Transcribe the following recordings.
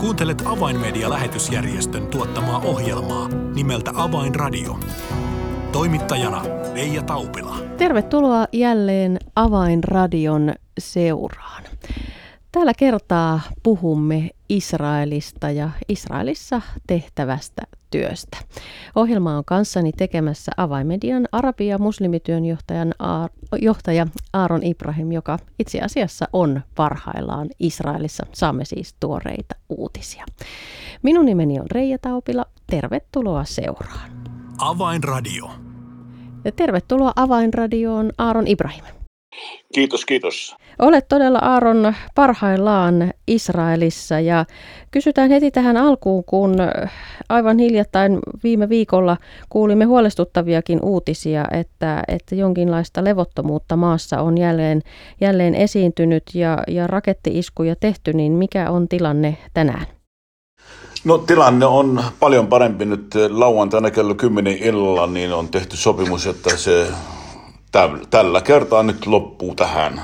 Kuuntelet Avainmedia-lähetysjärjestön tuottamaa ohjelmaa nimeltä Avainradio. Toimittajana Reija Taupila. Tervetuloa jälleen Avainradion seuraan. Tällä kertaa puhumme Israelista ja Israelissa tehtävästä työstä. Ohjelmaa on kanssani tekemässä Avainmedian arabia- ja muslimityönjohtajan johtaja Aaron Ibrahim, joka itse asiassa on parhaillaan Israelissa. Saamme siis tuoreita uutisia. Minun nimeni on Reija Taupila. Tervetuloa seuraan. Avainradio. Ja tervetuloa Avainradioon, Aaron Ibrahim. Kiitos, kiitos. Olet todella, Aaron, parhaillaan Israelissa, ja kysytään heti tähän alkuun, kun aivan hiljattain viime viikolla kuulimme huolestuttaviakin uutisia, että jonkinlaista levottomuutta maassa on jälleen esiintynyt ja raketti-iskuja tehty, niin mikä on tilanne tänään? No, tilanne on paljon parempi nyt. Lauantaina kello 10 illalla niin on tehty sopimus, että se tällä kertaa nyt loppuu tähän.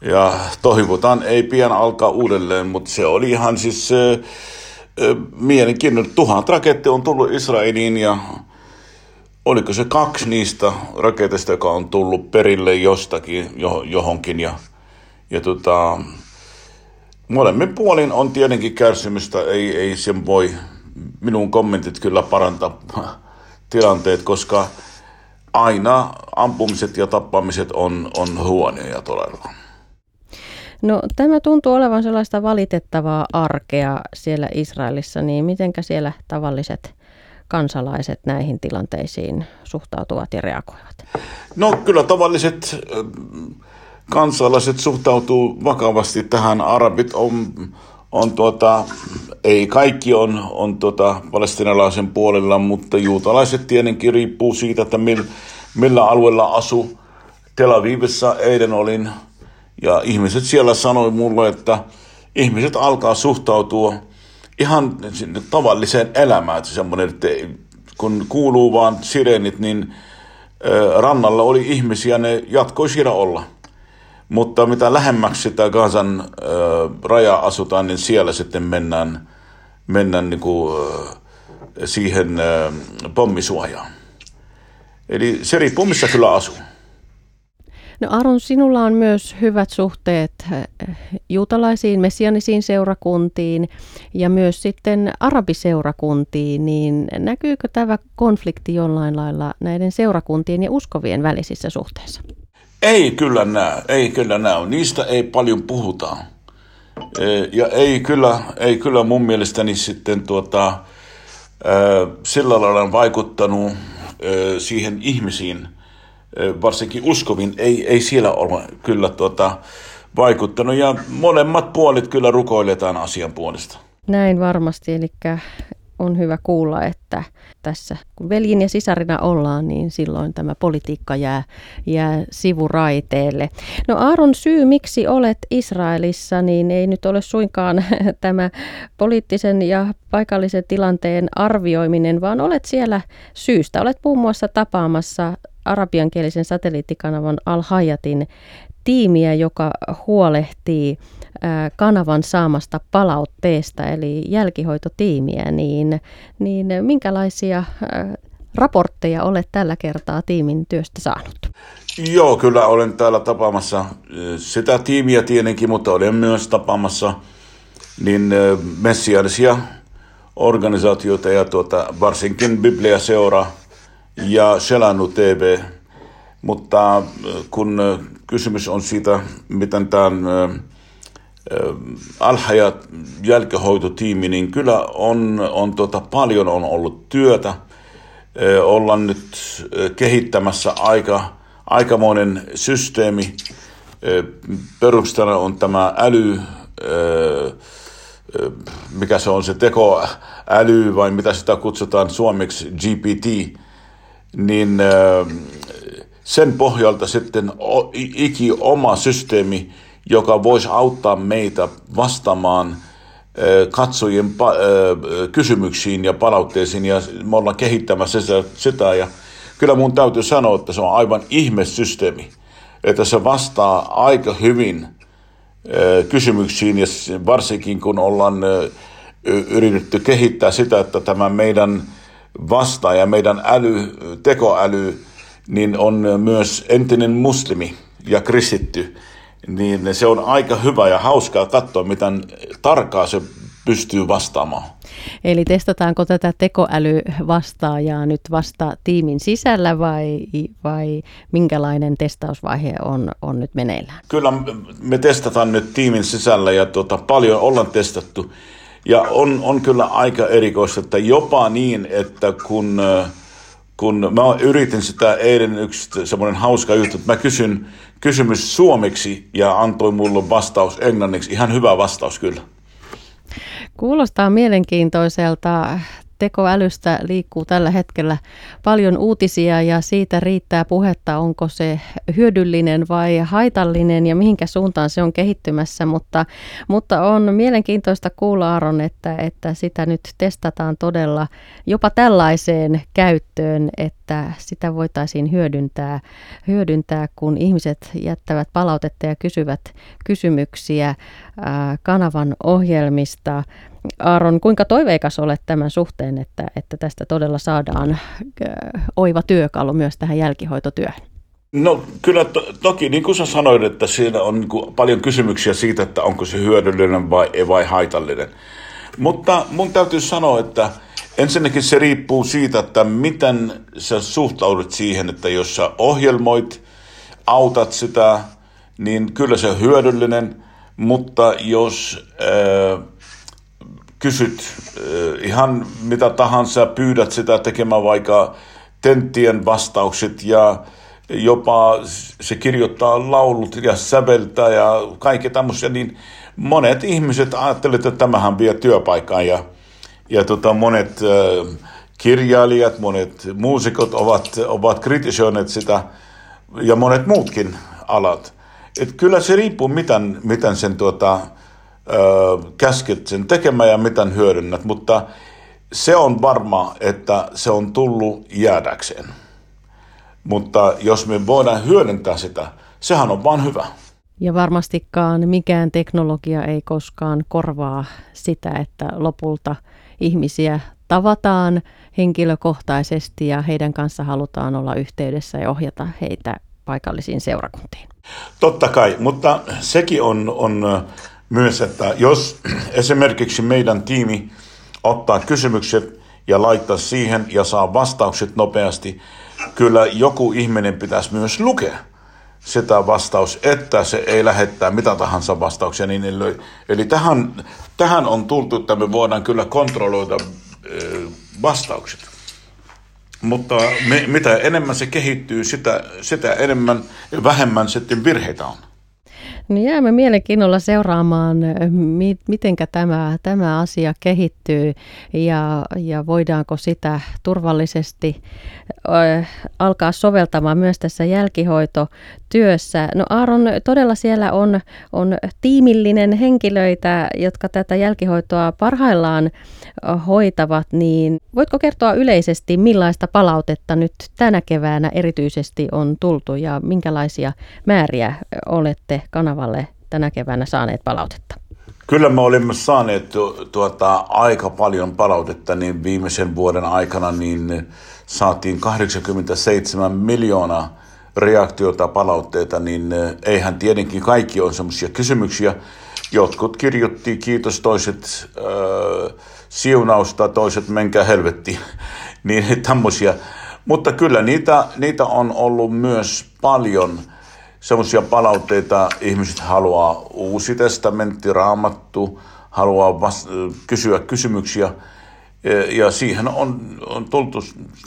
Ja toivotaan ei pian alkaa uudelleen, mutta se oli ihan siis mielenkiintoinen. 1000 rakettia on tullut Israeliin, ja oliko se 2 niistä raketeista, joka on tullut perille jostakin, johonkin. Ja molemmin puolin on tietenkin kärsimystä, ei sen voi minun kommentit kyllä parantaa tilanteet, koska aina ampumiset ja tappamiset on huonoja todella. No, tämä tuntuu olevan sellaista valitettavaa arkea siellä Israelissa, niin mitenkä siellä tavalliset kansalaiset näihin tilanteisiin suhtautuvat ja reagoivat? No, kyllä tavalliset kansalaiset suhtautuu vakavasti tähän. Arabit ei kaikki on palestiinalaisen puolella, mutta juutalaiset tietenkin riippuu siitä, että millä alueella asuu. Tel Avivissa eilen olin, ja ihmiset siellä sanoi mulle, että ihmiset alkaa suhtautua ihan tavalliseen elämään. Semmoinen, että kun kuuluu vaan sireenit, niin rannalla oli ihmisiä, ne jatkoi siellä olla. Mutta mitä lähemmäksi sitä Gazan rajaa asutaan, niin siellä sitten mennään siihen pommisuojaan. Eli se riippuu, missä kyllä asuu. No, Aaron, sinulla on myös hyvät suhteet juutalaisiin, messianisiin seurakuntiin ja myös sitten arabiseurakuntiin, niin näkyykö tämä konflikti jollain lailla näiden seurakuntien ja uskovien välisissä suhteissa? Ei kyllä näy. Niistä ei paljon puhuta. Ja ei kyllä mun mielestäni sitten sillä lailla on vaikuttanut siihen ihmisiin, varsinkin uskovin, ei siellä ole kyllä vaikuttanut. Ja molemmat puolet kyllä rukoiletaan asian puolesta. Näin varmasti, eli on hyvä kuulla, että tässä kun veljin ja sisarina ollaan, niin silloin tämä politiikka jää sivuraiteelle. No, Aaron, syy miksi olet Israelissa, niin ei nyt ole suinkaan tämä poliittisen ja paikallisen tilanteen arvioiminen, vaan olet siellä syystä. Olet muun muassa tapaamassa arabiankielisen satelliittikanavan Al Hayatin tiimiä, joka huolehtii kanavan saamasta palautteesta, eli jälkihoitotiimiä, niin minkälaisia raportteja olet tällä kertaa tiimin työstä saanut? Joo, kyllä olen täällä tapaamassa sitä tiimiä tietenkin, mutta olen myös tapaamassa niin messiaanisia organisaatioita ja varsinkin Bibliaseura ja Shelanu TV. Mutta kun kysymys on siitä, miten tämän Al Hayat jälkihoitotiimi, niin kyllä paljon on ollut työtä. Ollaan nyt kehittämässä aikamoinen systeemi. Perustana on tämä äly, mikä se on se tekoäly vai mitä sitä kutsutaan suomeksi, GPT, niin sen pohjalta sitten oma systeemi, joka voisi auttaa meitä vastaamaan katsojien kysymyksiin ja palautteisiin, ja me ollaan kehittämässä sitä, ja kyllä mun täytyy sanoa, että se on aivan ihmesysteemi, että se vastaa aika hyvin kysymyksiin, ja varsinkin kun ollaan yritetty kehittää sitä, että tämä meidän vastaaja, meidän äly, tekoäly, niin on myös entinen muslimi ja kristitty. Niin se on aika hyvä ja hauskaa katsoa, miten tarkkaa se pystyy vastaamaan. Eli testataanko tätä tekoälyvastaajaa nyt vasta tiimin sisällä vai minkälainen testausvaihe on nyt meneillään? Kyllä me testataan nyt tiimin sisällä ja paljon ollaan testattu. Ja on kyllä aika erikoista, että jopa niin, että kun mä yritin sitä eilen yksi semmoinen hauska juttu, että mä kysyn kysymys suomeksi ja antoi mulle vastaus englanniksi. Ihan hyvä vastaus kyllä. Kuulostaa mielenkiintoiselta. Tekoälystä liikkuu tällä hetkellä paljon uutisia ja siitä riittää puhetta, onko se hyödyllinen vai haitallinen ja mihinkä suuntaan se on kehittymässä, mutta on mielenkiintoista kuulla, Aaron, että sitä nyt testataan todella jopa tällaiseen käyttöön, että sitä voitaisiin hyödyntää, kun ihmiset jättävät palautetta ja kysyvät kysymyksiä kanavan ohjelmista. Aaron, kuinka toiveikas olet tämän suhteen, että tästä todella saadaan oiva työkalu myös tähän jälkihoitotyöhön? No kyllä toki, niin kuin sä sanoit, että siinä on niin paljon kysymyksiä siitä, että onko se hyödyllinen vai haitallinen. Mutta mun täytyy sanoa, että ensinnäkin se riippuu siitä, että miten sä suhtaudut siihen, että jos sä ohjelmoit, autat sitä, niin kyllä se on hyödyllinen, mutta jos kysyt ihan mitä tahansa, pyydät sitä tekemään vaikka tenttien vastaukset ja jopa se kirjoittaa laulut ja säveltää ja kaikki tämmöisiä, niin monet ihmiset ajattelevat, että tämähän vie työpaikan ja monet kirjailijat, monet muusikot ovat kritisoineet sitä ja monet muutkin alat. Et kyllä se riippuu, miten sen käsket sen tekemään ja miten hyödynnät, mutta se on varma, että se on tullut jäädäkseen. Mutta jos me voidaan hyödyntää sitä, sehän on vaan hyvä. Ja varmastikaan mikään teknologia ei koskaan korvaa sitä, että lopulta ihmisiä tavataan henkilökohtaisesti ja heidän kanssa halutaan olla yhteydessä ja ohjata heitä paikallisiin seurakuntiin. Totta kai, mutta sekin on myös, että jos esimerkiksi meidän tiimi ottaa kysymykset ja laittaa siihen ja saa vastaukset nopeasti, kyllä joku ihminen pitäisi myös lukea sitä vastaus, että se ei lähettää mitä tahansa vastauksia. Niin eli tähän on tultu, että me voidaan kyllä kontrolloida vastaukset. Mutta mitä enemmän se kehittyy, sitä enemmän ja vähemmän sitten virheitä on. No jäämme mielenkiinnolla seuraamaan, mitenkä tämä asia kehittyy ja voidaanko sitä turvallisesti alkaa soveltamaan myös tässä jälkihoitotyössä. No Aaron, todella siellä on tiimillinen henkilöitä, jotka tätä jälkihoitoa parhaillaan hoitavat, niin voitko kertoa yleisesti, millaista palautetta nyt tänä keväänä erityisesti on tultu ja minkälaisia määriä olette kanavalle tänä keväänä saaneet palautetta? Kyllä me olimme saaneet aika paljon palautetta, niin viimeisen vuoden aikana niin saatiin 87 miljoonaa reaktiota palautteita, niin eihän tietenkin kaikki ole semmoisia kysymyksiä. Jotkut kirjoitti kiitos, toiset siunausta, toiset menkää helvettiin, niin tämmöisiä. Mutta kyllä niitä on ollut myös paljon. Semmoisia palautteita ihmiset haluaa Uusi testamentti, Raamattu, haluaa kysyä kysymyksiä. Ja siihen on tultu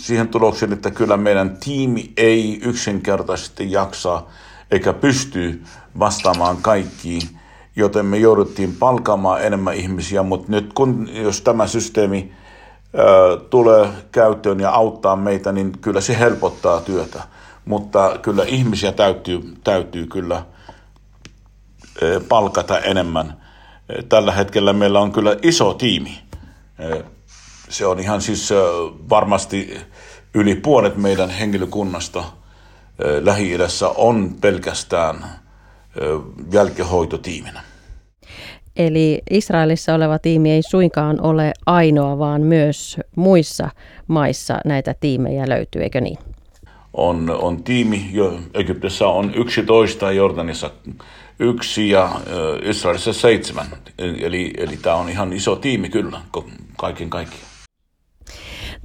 siihen tulokseen, että kyllä meidän tiimi ei yksinkertaisesti jaksa eikä pysty vastaamaan kaikkiin, joten me jouduttiin palkaamaan enemmän ihmisiä. Mutta nyt jos tämä systeemi tulee käyttöön ja auttaa meitä, niin kyllä se helpottaa työtä. Mutta kyllä ihmisiä täytyy kyllä palkata enemmän. Tällä hetkellä meillä on kyllä iso tiimi. Se on ihan siis varmasti yli puolet meidän henkilökunnasta Lähi-idässä on pelkästään jälkihoitotiiminä. Eli Israelissa oleva tiimi ei suinkaan ole ainoa, vaan myös muissa maissa näitä tiimejä löytyy, eikö niin? On tiimi, jo Egyptissä on 11, Jordanissa 1 ja Israelissa 7. Eli tämä on ihan iso tiimi kyllä, kaiken kaikkiaan.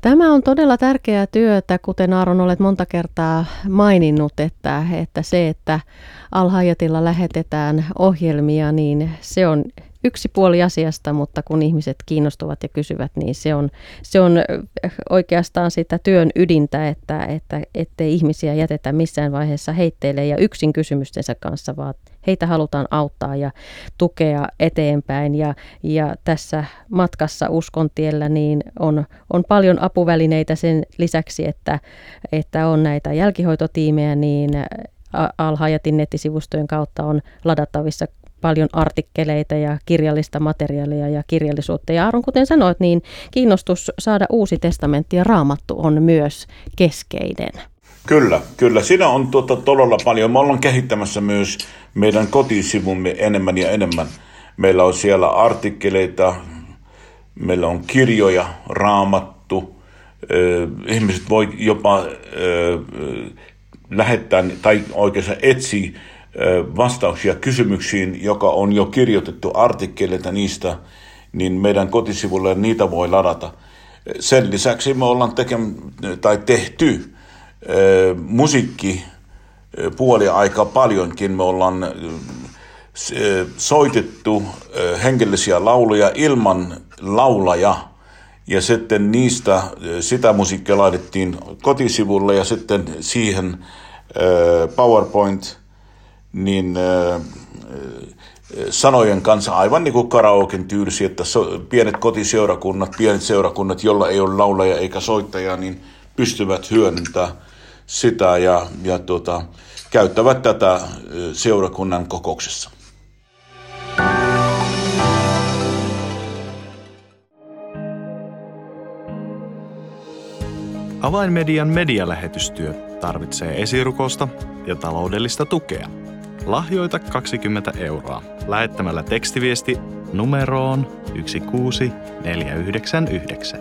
Tämä on todella tärkeää työtä, kuten Aaron olet monta kertaa maininnut, että se, että Al Hayatilla lähetetään ohjelmia, niin se on yksi puoli asiasta, mutta kun ihmiset kiinnostuvat ja kysyvät, niin se on oikeastaan sitä työn ydintä, ettei ihmisiä jätetä missään vaiheessa heitteille ja yksin kysymystensä kanssa, vaan heitä halutaan auttaa ja tukea eteenpäin. Ja tässä matkassa uskontiellä niin on paljon apuvälineitä sen lisäksi, että on näitä jälkihoitotiimejä, niin Al Hayatin nettisivustojen kautta on ladattavissa paljon artikkeleita ja kirjallista materiaalia ja kirjallisuutta. Ja Aaron, kuten sanoit, niin kiinnostus saada Uusi testamentti ja Raamattu on myös keskeinen. Kyllä. Siinä on todella paljon. Me ollaan kehittämässä myös meidän kotisivumme enemmän ja enemmän. Meillä on siellä artikkeleita, meillä on kirjoja, Raamattu. Ihmiset voi jopa lähettää tai oikeastaan etsiä vastauksia kysymyksiin, joka on jo kirjoitettu artikkeleita niistä, niin meidän kotisivulle niitä voi ladata. Sen lisäksi me ollaan tehty musiikkipuolia aika paljonkin. Me ollaan soitettu hengellisiä lauluja ilman laulaja ja sitten niistä sitä musiikkia laitettiin kotisivulle ja sitten siihen PowerPoint niin sanojen kanssa aivan niin kuin karaoken tyylisiä, että pienet kotiseurakunnat, pienet seurakunnat, jolla ei ole laulaja eikä soittajaa, niin pystyvät hyödyntämään sitä ja käyttävät tätä seurakunnan kokouksessa. Avainmedian medialähetystyö tarvitsee esirukosta ja taloudellista tukea. Lahjoita 20 euroa lähettämällä tekstiviesti numeroon 16499.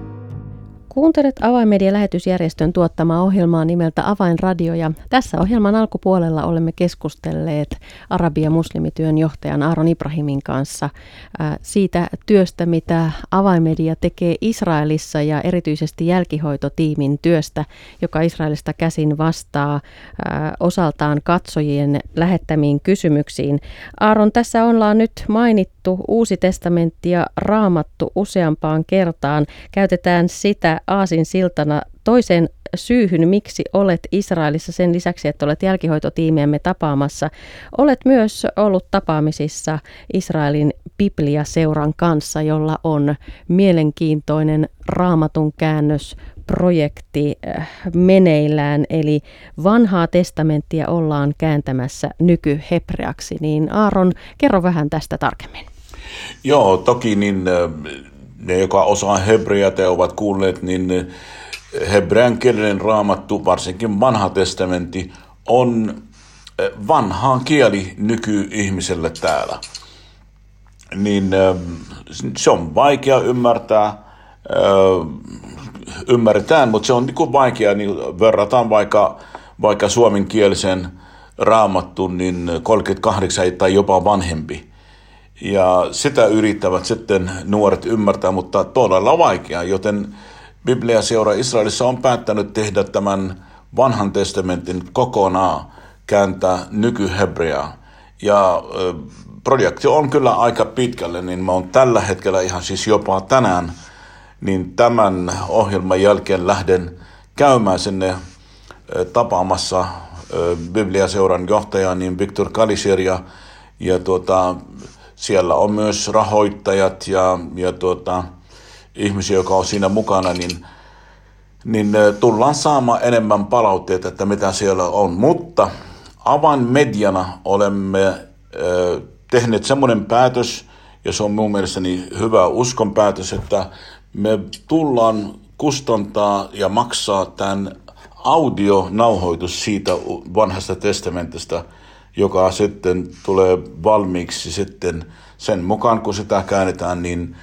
Kuuntelet Avainmedia-lähetysjärjestön tuottamaa ohjelmaa nimeltä Avainradio ja tässä ohjelman alkupuolella olemme keskustelleet Arabia muslimityön johtajan Aaron Ibrahimin kanssa siitä työstä, mitä Avainmedia tekee Israelissa ja erityisesti jälkihoitotiimin työstä, joka Israelista käsin vastaa osaltaan katsojien lähettämiin kysymyksiin. Aaron, tässä ollaan nyt mainittu Uusi testamentti ja Raamattu useampaan kertaan. Käytetään sitä aasinsiltana toiseen syyhyn, miksi olet Israelissa sen lisäksi, että olet jälkihoitotiimiämme tapaamassa. Olet myös ollut tapaamisissa Israelin Bibliaseuran kanssa, jolla on mielenkiintoinen Raamatun käännösprojekti meneillään, eli Vanhaa testamenttia ollaan kääntämässä nykyhebreaksi. Niin Aaron, kerro vähän tästä tarkemmin. Joo, toki niin ne, joka osaa hebreaa tai ovat kuulleet, niin hebrean kielen Raamattu, varsinkin Vanha testamentti, on vanhaan kieli nykyihmiselle täällä. Niin se on vaikea ymmärretään, mutta se on niin vaikea, niin verrataan vaikka suomenkielisen Raamattuun, niin 38 tai jopa vanhempi. Ja sitä yrittävät sitten nuoret ymmärtää, mutta todella vaikea, joten Bibliaseura Israelissa on päättänyt tehdä tämän Vanhan testamentin kokonaan, kääntää nykyhebreaa. Ja projekti on kyllä aika pitkälle, niin mä oon tällä hetkellä ihan siis jopa tänään, niin tämän ohjelman jälkeen lähden käymään sinne tapaamassa Bibliaseuran johtaja niin Viktor Kalischer siellä on myös rahoittajat ja ihmisiä, jotka on siinä mukana, niin tullaan saamaan enemmän palautteita, että mitä siellä on. Mutta Avainmediana olemme tehneet semmoinen päätös, ja se on mun mielestäni hyvä uskon päätös, että me tullaan kustantaa ja maksaa tämän audionauhoitus siitä vanhasta testamentista, joka sitten tulee valmiiksi sitten sen mukaan, kun sitä käännetään, niin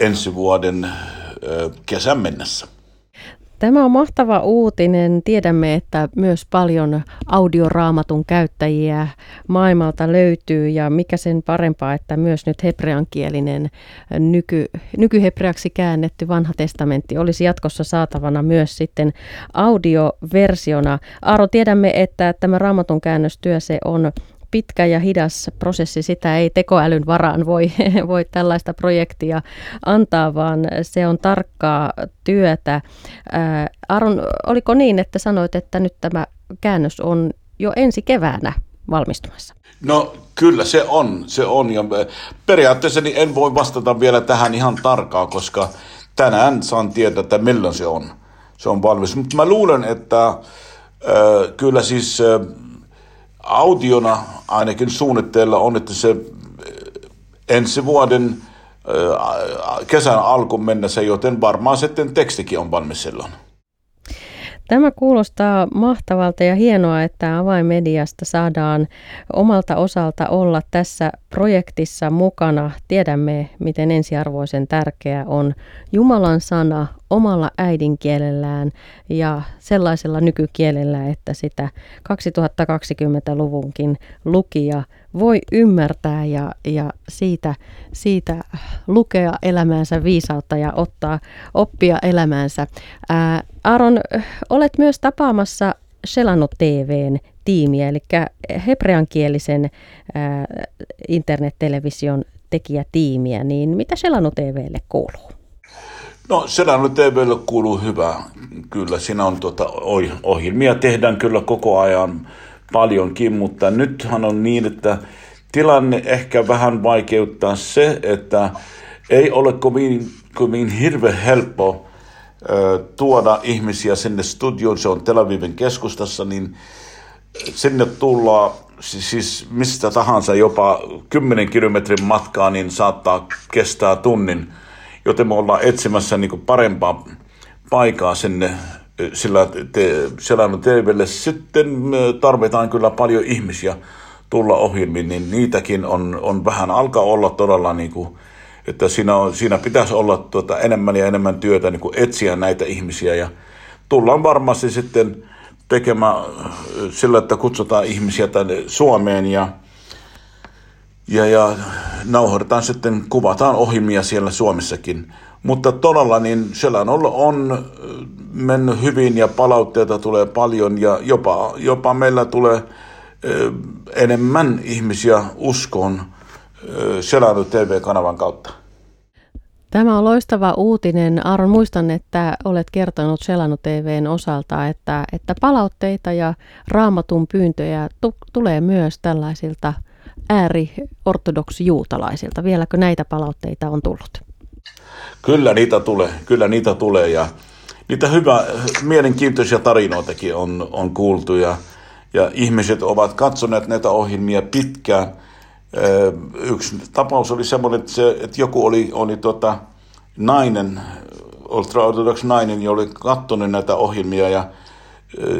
ensi vuoden kesän mennessä. Tämä on mahtava uutinen. Tiedämme, että myös paljon audioraamatun käyttäjiä maailmalta löytyy, ja mikä sen parempaa, että myös nyt hebreankielinen nykyhebreaksi käännetty vanha testamentti olisi jatkossa saatavana myös sitten audioversiona. Aaro, tiedämme, että tämä raamatun käännöstyö, se on pitkä ja hidas prosessi, sitä ei tekoälyn varaan voi tällaista projektia antaa, vaan se on tarkkaa työtä. Aaron, oliko niin, että sanoit, että nyt tämä käännös on jo ensi keväänä valmistumassa? No kyllä se on ja periaatteessa niin en voi vastata vielä tähän ihan tarkkaan, koska tänään saan tietää, että milloin se on valmis. Mutta mä luulen, että kyllä siis audiona ainakin suunnitteilla on, että se ensi vuoden kesän alkuun mennessä, joten varmaan sitten tekstikin on valmis silloin. Tämä kuulostaa mahtavalta ja hienoa, että Avainmediasta saadaan omalta osalta olla tässä projektissa mukana. Tiedämme, miten ensiarvoisen tärkeää on Jumalan sana omalla äidinkielellään ja sellaisella nykykielellä, että sitä 2020-luvunkin lukija voi ymmärtää ja siitä lukea elämäänsä viisautta ja ottaa oppia elämäänsä. Aaron, olet myös tapaamassa Shelanu TV:n tiimiä, eli hebreankielisen internettelevision tekijätiimiä, niin mitä Shelanu TV:lle kuuluu? No Shelanu TV:lle kuuluu hyvä. Kyllä siinä on ohjelmia tehdään kyllä koko ajan paljonkin, mutta nythän on niin, että tilanne ehkä vähän vaikeuttaa se, että ei ole kovin hirveän helppo tuoda ihmisiä sinne studioon, se on Tel Avivin keskustassa, niin sinne tullaan siis mistä tahansa jopa 10 kilometrin matkaa, niin saattaa kestää tunnin, joten me ollaan etsimässä niin kuin parempaa paikaa sinne, sillä Shelanu TV:lle sitten tarvitaan kyllä paljon ihmisiä tulla ohjelmiin, niin niitäkin on vähän, alkaa olla todella niin kuin, että siinä pitäisi olla enemmän ja enemmän työtä niin kuin etsiä näitä ihmisiä, ja tullaan varmasti sitten tekemään sillä, että kutsutaan ihmisiä tänne Suomeen ja nauhoitetaan sitten, kuvataan ohjelmia siellä Suomessakin. Mutta todella niin Shelanulla on mennyt hyvin ja palautteita tulee paljon ja jopa meillä tulee enemmän ihmisiä uskoon Shelanu TV-kanavan kautta. Tämä on loistava uutinen. Aaron, muistan, että olet kertonut Shelanu TV:n osalta, että palautteita ja raamatun pyyntöjä tulee myös tällaisilta ääriortodoksijuutalaisilta. Vieläkö näitä palautteita on tullut? Kyllä niitä tulee ja niitä mielenkiintoisia tarinoitakin on kuultu ja ihmiset ovat katsoneet näitä ohjelmia pitkään. Yksi tapaus oli semmoinen, että joku oli nainen, ultraortodoksi nainen, joka oli katsonut näitä ohjelmia ja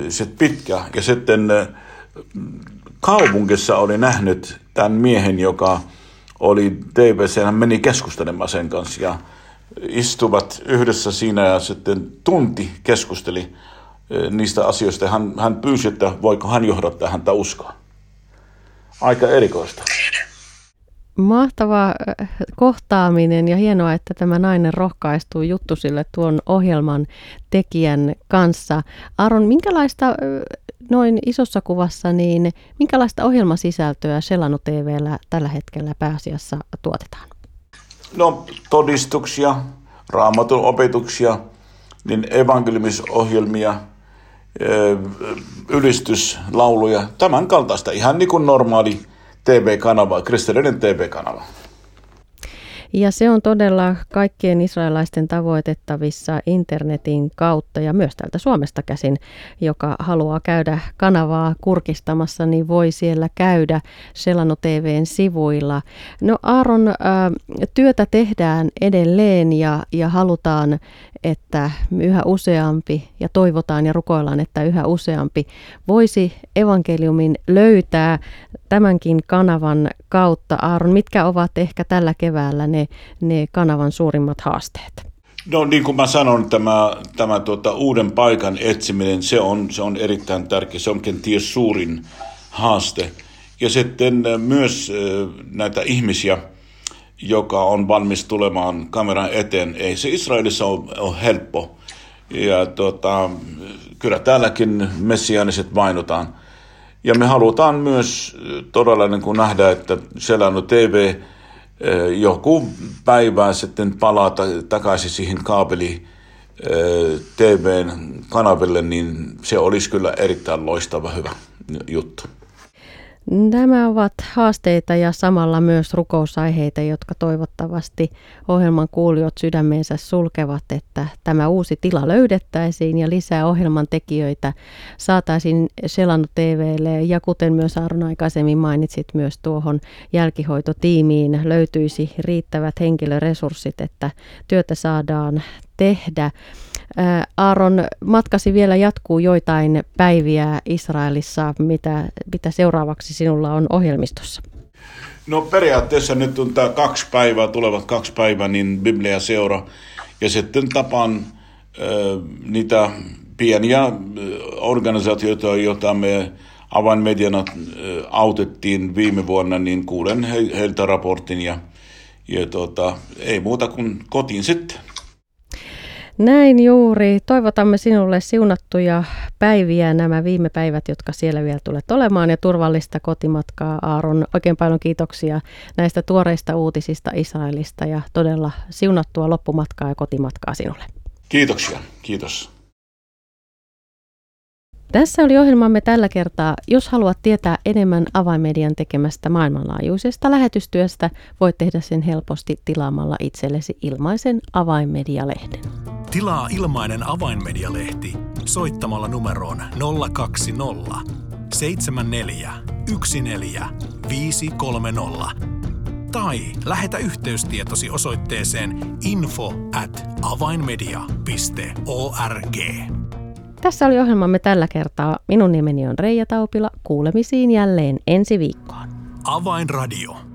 sitten pitkään. Ja sitten kaupungissa oli nähnyt tämän miehen, joka oli TV:ssä, ja hän meni keskustelemaan sen kanssa ja istuvat yhdessä siinä ja sitten tunti keskusteli niistä asioista. Hän pyysi, että voiko hän johdattaa häntä uskoa. Aika erikoista. Mahtava kohtaaminen ja hienoa, että tämä nainen rohkaistuu juttusille tuon ohjelman tekijän kanssa. Aaron, minkälaista noin isossa kuvassa, niin minkälaista ohjelmasisältöä Shelanu TV:llä tällä hetkellä pääasiassa tuotetaan? No todistuksia, raamatun opetuksia, niin evankeliumisohjelmia ylistyslauluja, tämän kaltaista, ihan niin kuin normaali TV-kanava, kristillinen TV-kanava. Ja se on todella kaikkien israelaisten tavoitettavissa internetin kautta ja myös täältä Suomesta käsin, joka haluaa käydä kanavaa kurkistamassa, niin voi siellä käydä Shelanu TV:n sivuilla. No Aaron, työtä tehdään edelleen ja halutaan, että yhä useampi ja toivotaan ja rukoillaan, että yhä useampi voisi evankeliumin löytää tämänkin kanavan kautta. Aaron, mitkä ovat ehkä tällä keväällä ne kanavan suurimmat haasteet? No niin kuin mä sanon, tämä uuden paikan etsiminen, se on erittäin tärkeä, se onkin ties suurin haaste. Ja sitten myös näitä ihmisiä, joka on valmis tulemaan kameran eteen. Ei se Israelissa ole helppo. Ja kyllä täälläkin messiaaniset vainotaan. Ja me halutaan myös todella niin kuin nähdä, että Shelanu TV joku päivä sitten palaa takaisin siihen kaapeli TV:n kanaville, niin se olisi kyllä erittäin loistava hyvä juttu. Nämä ovat haasteita ja samalla myös rukousaiheita, jotka toivottavasti ohjelman kuulijat sydämeensä sulkevat, että tämä uusi tila löydettäisiin ja lisää ohjelman tekijöitä saataisiin Shelanu TV:lle ja kuten myös Aaron aikaisemmin mainitsit, myös tuohon jälkihoitotiimiin löytyisi riittävät henkilöresurssit, että työtä saadaan tehdä. Aaron, matkasi vielä jatkuu joitain päiviä Israelissa. Mitä seuraavaksi sinulla on ohjelmistossa? No periaatteessa nyt on tämä 2 päivää, tulevat 2 päivää, niin Bibliaseura. Ja sitten tapaan niitä pieniä organisaatioita, joita me Avainmediana autettiin viime vuonna, niin kuulen heiltä raportin ja ei muuta kuin kotiin sitten. Näin juuri. Toivotamme sinulle siunattuja päiviä nämä viime päivät, jotka siellä vielä tulet olemaan ja turvallista kotimatkaa, Aaron. Oikein paljon kiitoksia näistä tuoreista uutisista Israelista ja todella siunattua loppumatkaa ja kotimatkaa sinulle. Kiitoksia. Kiitos. Tässä oli ohjelmamme tällä kertaa. Jos haluat tietää enemmän Avainmedian tekemästä maailmanlaajuisesta lähetystyöstä, voit tehdä sen helposti tilaamalla itsellesi ilmaisen Avainmedia-lehden. Tilaa ilmainen Avainmedia-lehti soittamalla numeroon 020 74 14 530 tai lähetä yhteystietosi osoitteeseen info@avainmedia.org. Tässä oli ohjelmamme tällä kertaa. Minun nimeni on Reija Taupila. Kuulemisiin jälleen ensi viikkoon. Avainradio.